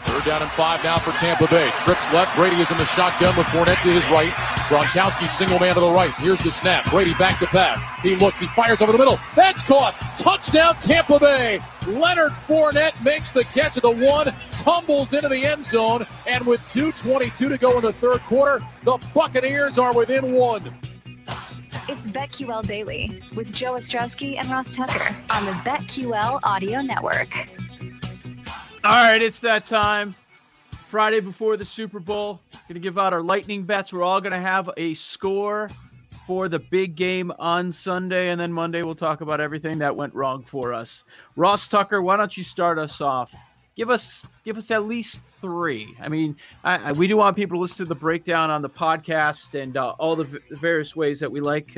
Third down and 5 now for Tampa Bay. Trips left. Brady is in the shotgun with Fournette to his right. Gronkowski single man to the right. Here's the snap. Brady back to pass. He looks. He fires over the middle. That's caught. Touchdown Tampa Bay. Leonard Fournette makes the catch of the one. Tumbles into the end zone. And with 2:22 to go in the third quarter, the Buccaneers are within one. It's BetQL Daily with Joe Ostrowski and Ross Tucker on the BetQL Audio Network. All right, it's that time. Friday before the Super Bowl, going to give out our lightning bets. We're all going to have a score for the big game on Sunday, and then Monday we'll talk about everything that went wrong for us. Ross Tucker, why don't you start us off? Give us at least three. I mean, we do want people to listen to the breakdown on the podcast and all the various ways that we like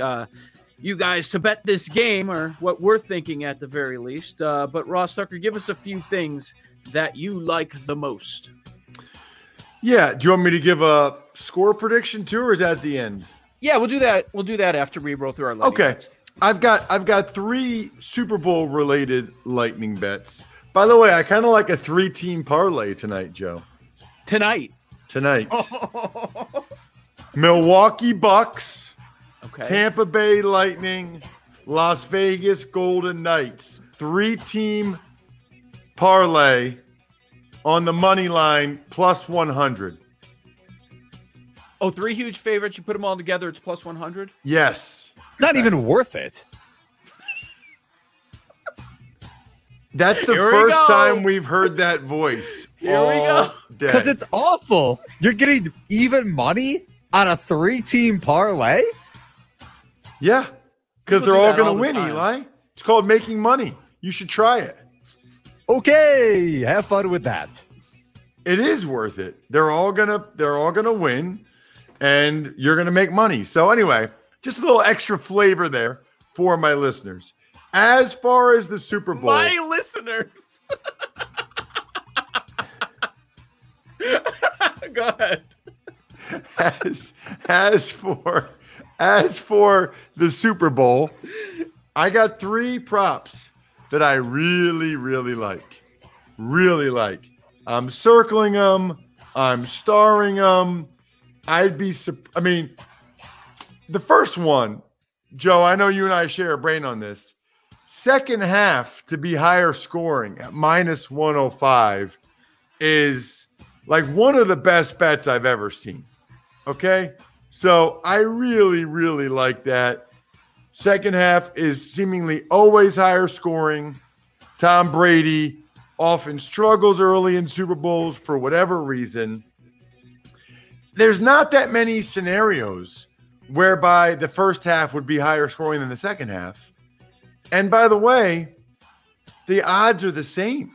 you guys to bet this game, or what we're thinking at the very least. But Ross Tucker, give us a few things that you like the most. Yeah. Do you want me to give a score prediction too, or is that at the end? Yeah, we'll do that. We'll do that after we roll through our lightning bets. I've got three Super Bowl related lightning bets. By the way, I kind of like a 3-team parlay tonight, Joe. Tonight. Oh. Milwaukee Bucks. Okay. Tampa Bay Lightning. Las Vegas Golden Knights. 3-team parlay on the money line, plus 100. Oh, three huge favorites. You put them all together, it's plus 100? Yes. It's not even worth it. That's the first time we've heard that voice. Here we go. Because it's awful. You're getting even money on a 3-team parlay? Yeah, because they're all going to win, Eli. It's called making money. You should try it. Okay, have fun with that. It is worth it. They're all gonna win, and you're gonna make money. So anyway, just a little extra flavor there for my listeners. As far as the Super Bowl, my listeners. Go ahead. As for the Super Bowl, I got three props that I really like. I'm circling them. I'm starring them. The first one, Joe, I know you and I share a brain on this. Second half to be higher scoring at minus 105 is like one of the best bets I've ever seen. Okay? So I really, really like that. Second half is seemingly always higher scoring. Tom Brady often struggles early in Super Bowls for whatever reason. There's not that many scenarios whereby the first half would be higher scoring than the second half. And by the way, the odds are the same,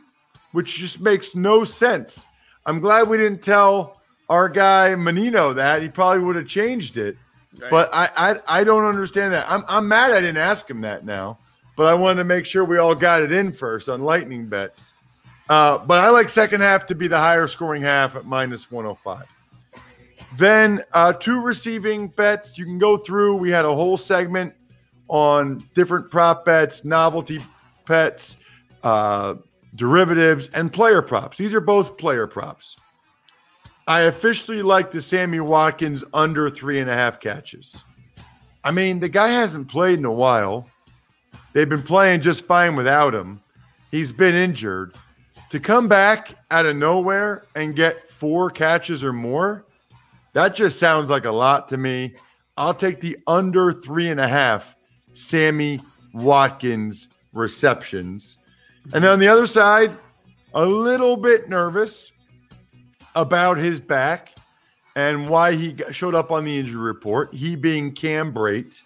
which just makes no sense. I'm glad we didn't tell our guy Menino that. He probably would have changed it. Right. But I don't understand that. I'm mad I didn't ask him that now, but I wanted to make sure we all got it in first on lightning bets. But I like second half to be the higher scoring half at minus 105. Then two receiving bets you can go through. We had a whole segment on different prop bets, novelty bets, derivatives, and player props. These are both player props. I officially like the Sammy Watkins under 3.5 catches. I mean, the guy hasn't played in a while. They've been playing just fine without him. He's been injured. To come back out of nowhere and get 4 catches or more, that just sounds like a lot to me. I'll take the under 3.5 Sammy Watkins receptions. And then on the other side, a little bit nervous. about his back and why he showed up on the injury report, he being Cam Brate.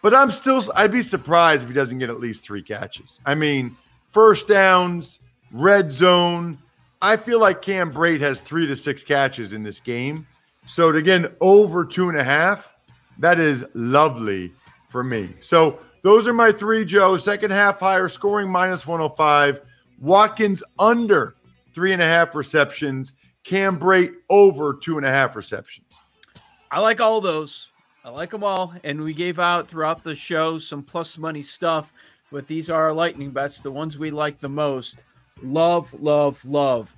But I'd be surprised if he doesn't get at least 3 catches. I mean, first downs, red zone. I feel like Cam Brate has 3 to 6 catches in this game. So, again, over 2.5, that is lovely for me. So, those are my 3, Joe. Second half, higher scoring, -105. Watkins under 3.5 receptions. Cam Brate over 2.5 receptions. I like all those. I like them all. And we gave out throughout the show some plus money stuff. But these are our lightning bets, the ones we like the most. Love, love, love.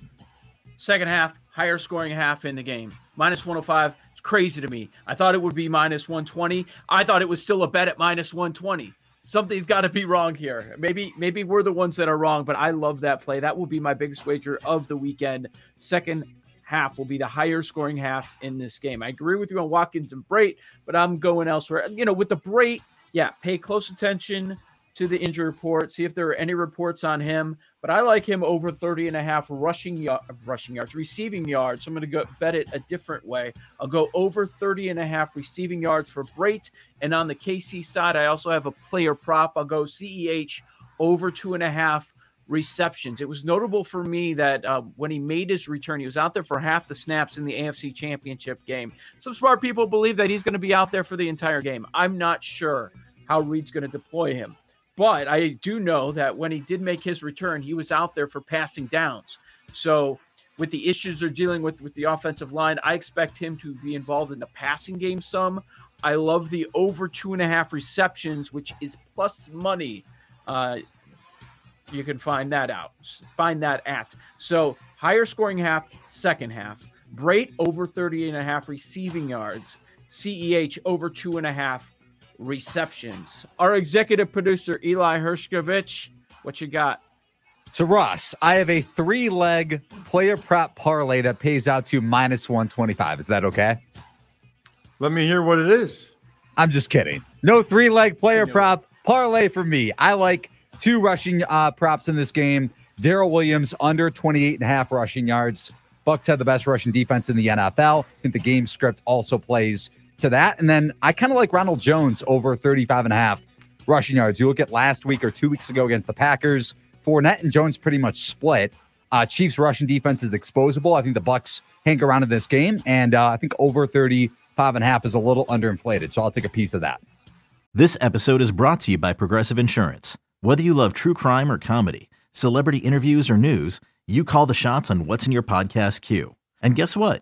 Second half, higher scoring half in the game. -105. It's crazy to me. I thought it would be -120. I thought it was still a bet at -120. Something's got to be wrong here. Maybe we're the ones that are wrong, but I love that play. That will be my biggest wager of the weekend. Second half will be the higher scoring half in this game. I agree with you on Watkins and Brate, but I'm going elsewhere. You know, with the Brate, yeah, pay close attention to the injury report, see if there are any reports on him. But I like him over 30.5 receiving yards. I'm going to go bet it a different way. I'll go over 30.5 receiving yards for Brate. And on the KC side, I also have a player prop. I'll go CEH over 2.5 receptions. It was notable for me that when he made his return, he was out there for half the snaps in the AFC Championship game. Some smart people believe that he's going to be out there for the entire game. I'm not sure how Reed's going to deploy him. But I do know that when he did make his return, he was out there for passing downs. So with the issues they're dealing with the offensive line, I expect him to be involved in the passing game some. I love the over 2.5 receptions, which is plus money. You can find that out. Find that at. So higher scoring half, second half. Brate over 30.5 receiving yards. CEH over 2.5 receptions. Our executive producer, Eli Hershkovich, what you got? So, Ross, I have a 3-leg player prop parlay that pays out to -125. Is that okay? Let me hear what it is. I'm just kidding. No 3-leg player prop parlay for me. I like 2 rushing props in this game. Daryl Williams under 28.5 rushing yards. Bucks have the best rushing defense in the NFL. I think the game script also plays to that. And then I kind of like Ronald Jones over 35.5 rushing yards. You look at last week or 2 weeks ago against the Packers, Fournette and Jones pretty much split. Chiefs rushing defense is exposable. I think the Bucks hang around in this game. And I think over 35.5 is a little underinflated. So I'll take a piece of that. This episode is brought to you by Progressive Insurance. Whether you love true crime or comedy, celebrity interviews or news, you call the shots on what's in your podcast queue. And guess what?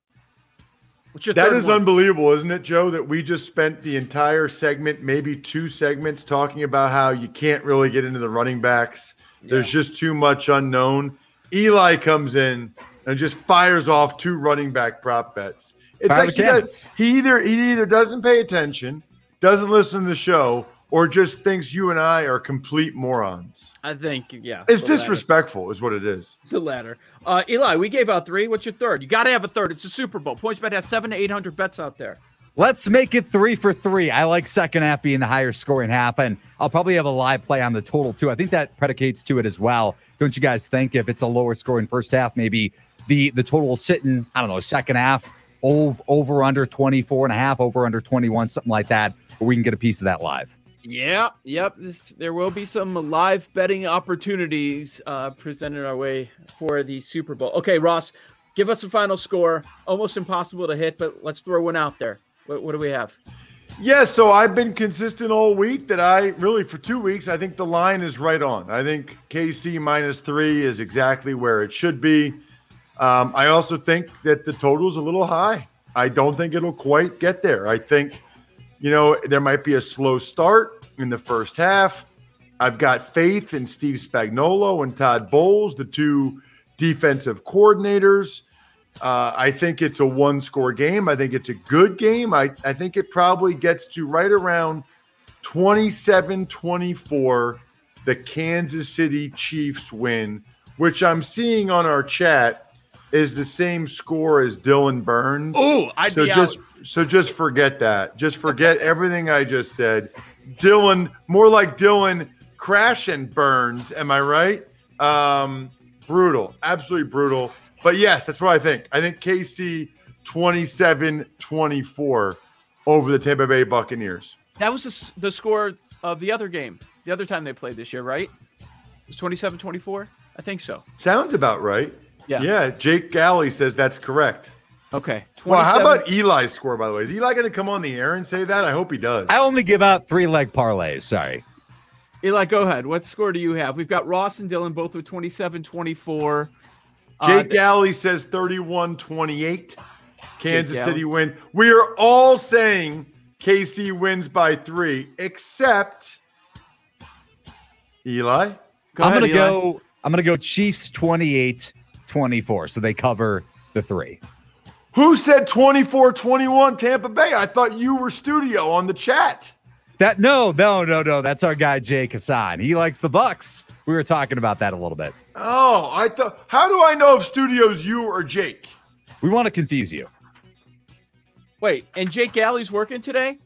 That is unbelievable, isn't it, Joe, that we just spent the entire segment, maybe 2 segments, talking about how you can't really get into the running backs. Yeah. There's just too much unknown. Eli comes in and just fires off 2 running back prop bets. It's like he either doesn't pay attention, doesn't listen to the show, or just thinks you and I are complete morons. I think, yeah. It's disrespectful is what it is. The latter. Eli, we gave out 3. What's your third? You got to have a third. It's a Super Bowl. PointsBet has 700 to 800 bets out there. Let's make it 3 for 3. I like second half being the higher scoring half, and I'll probably have a live play on the total, too. I think that predicates to it as well. Don't you guys think if it's a lower scoring first half, maybe the total will sit in, I don't know, second half, over under 24.5, over under 21, something like that, or we can get a piece of that live. Yeah, yep. There will be some live betting opportunities presented our way for the Super Bowl. Okay, Ross, give us a final score. Almost impossible to hit, but let's throw one out there. What do we have? Yeah, so I've been consistent all week that for 2 weeks, I think the line is right on. I think KC -3 is exactly where it should be. I also think that the total's a little high. I don't think it'll quite get there. I think there might be a slow start in the first half. I've got faith in Steve Spagnuolo and Todd Bowles, the 2 defensive coordinators. I think it's a 1-score game. I think it's a good game. I think it probably gets to right around 27-24, the Kansas City Chiefs win, which I'm seeing on our chat is the same score as Dylan Burns. Oh, I'd so be just out. So just forget that. Just forget everything I just said. Dylan, more like Dylan Crash and Burns. Am I right? Brutal, absolutely brutal. But yes, that's what I think. I think KC 27-24 over the Tampa Bay Buccaneers. That was the score of the other game, the other time they played this year, right? It was 27-24? I think so. Sounds about right. Yeah. Yeah, Jake Galley says that's correct. Okay. Well, how about Eli's score, by the way? Is Eli going to come on the air and say that? I hope he does. I only give out three-leg parlays. Sorry. Eli, go ahead. What score do you have? We've got Ross and Dylan both with 27-24. Jake Galley says 31-28. Kansas City win. We are all saying KC wins by 3, except Eli. I'm going to go Chiefs 28-24, so they cover the 3. Who said 24-21 Tampa Bay? I thought you were studio on the chat. No. That's our guy, Jake Hassan. He likes the Bucks. We were talking about that a little bit. Oh, I thought. How do I know if studio's you or Jake? We want to confuse you. Wait, and Jake Galley's working today?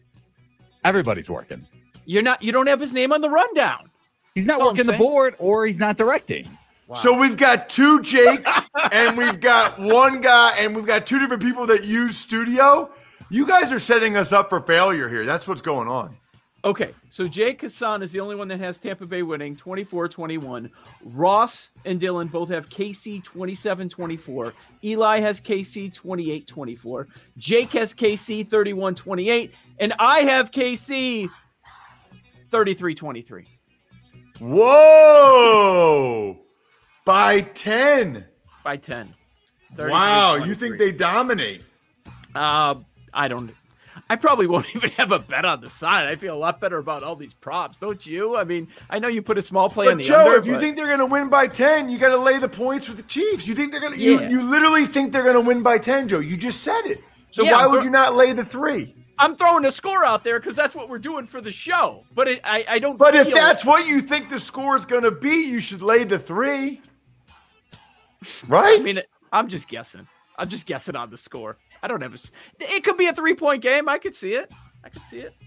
Everybody's working. You don't have his name on the rundown. He's not working the board, or he's not directing. Wow. So we've got two Jakes, and we've got one guy, and we've got two different people that use studio. You guys are setting us up for failure here. That's what's going on. Okay, so Jake Hassan is the only one that has Tampa Bay winning 24-21. Ross and Dylan both have KC 27-24. Eli has KC 28-24. Jake has KC 31-28. And I have KC 33-23. Whoa! By 10. By 10. Wow, you think they dominate? I don't know. I probably won't even have a bet on the side. I feel a lot better about all these props, don't you? I mean, I know you put a small play on the Joe, under. If you think they're going to win by 10, you got to lay the points with the Chiefs. You think they're going to? Yeah. You literally think they're going to win by 10, Joe. You just said it. So why would you not lay the 3? I'm throwing a score out there because that's what we're doing for the show. But I don't. But if that's what you think the score is going to be, you should lay the 3, right? I mean, I'm just guessing. I'm just guessing on the score. I don't have it could be a 3-point game. I could see it.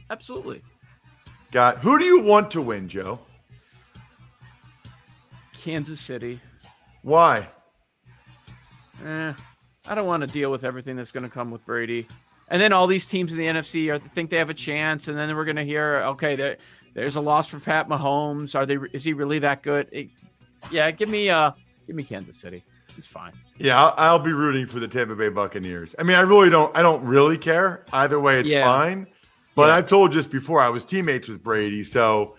Absolutely. Got who do you want to win, Joe? Kansas City. Why? I don't want to deal with everything that's going to come with Brady. And then all these teams in the NFC think they have a chance. And then we're going to hear, okay, there's a loss for Pat Mahomes. Is he really that good? Give me Kansas City. It's fine. Yeah, I'll be rooting for the Tampa Bay Buccaneers. I mean, I don't really care. Either way, it's fine. But I've told just before, I was teammates with Brady. So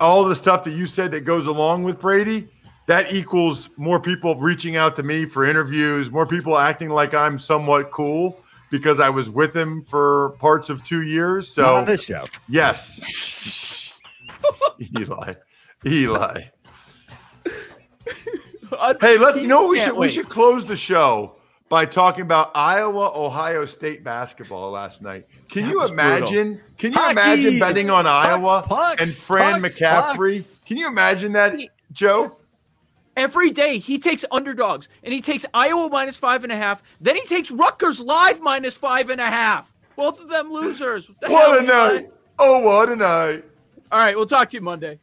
all the stuff that you said that goes along with Brady, that equals more people reaching out to me for interviews, more people acting like I'm somewhat cool because I was with him for parts of 2 years. So not on this show. Yes. Eli. Hey, we should close the show by talking about Iowa, Ohio State basketball last night. Can you imagine betting on Iowa and Fran McCaffrey? Can you imagine that, Joe? Every day he takes underdogs and he takes Iowa -5.5. Then he takes Rutgers live -5.5. Both of them losers. What a night! Oh, what a night! All right, we'll talk to you Monday.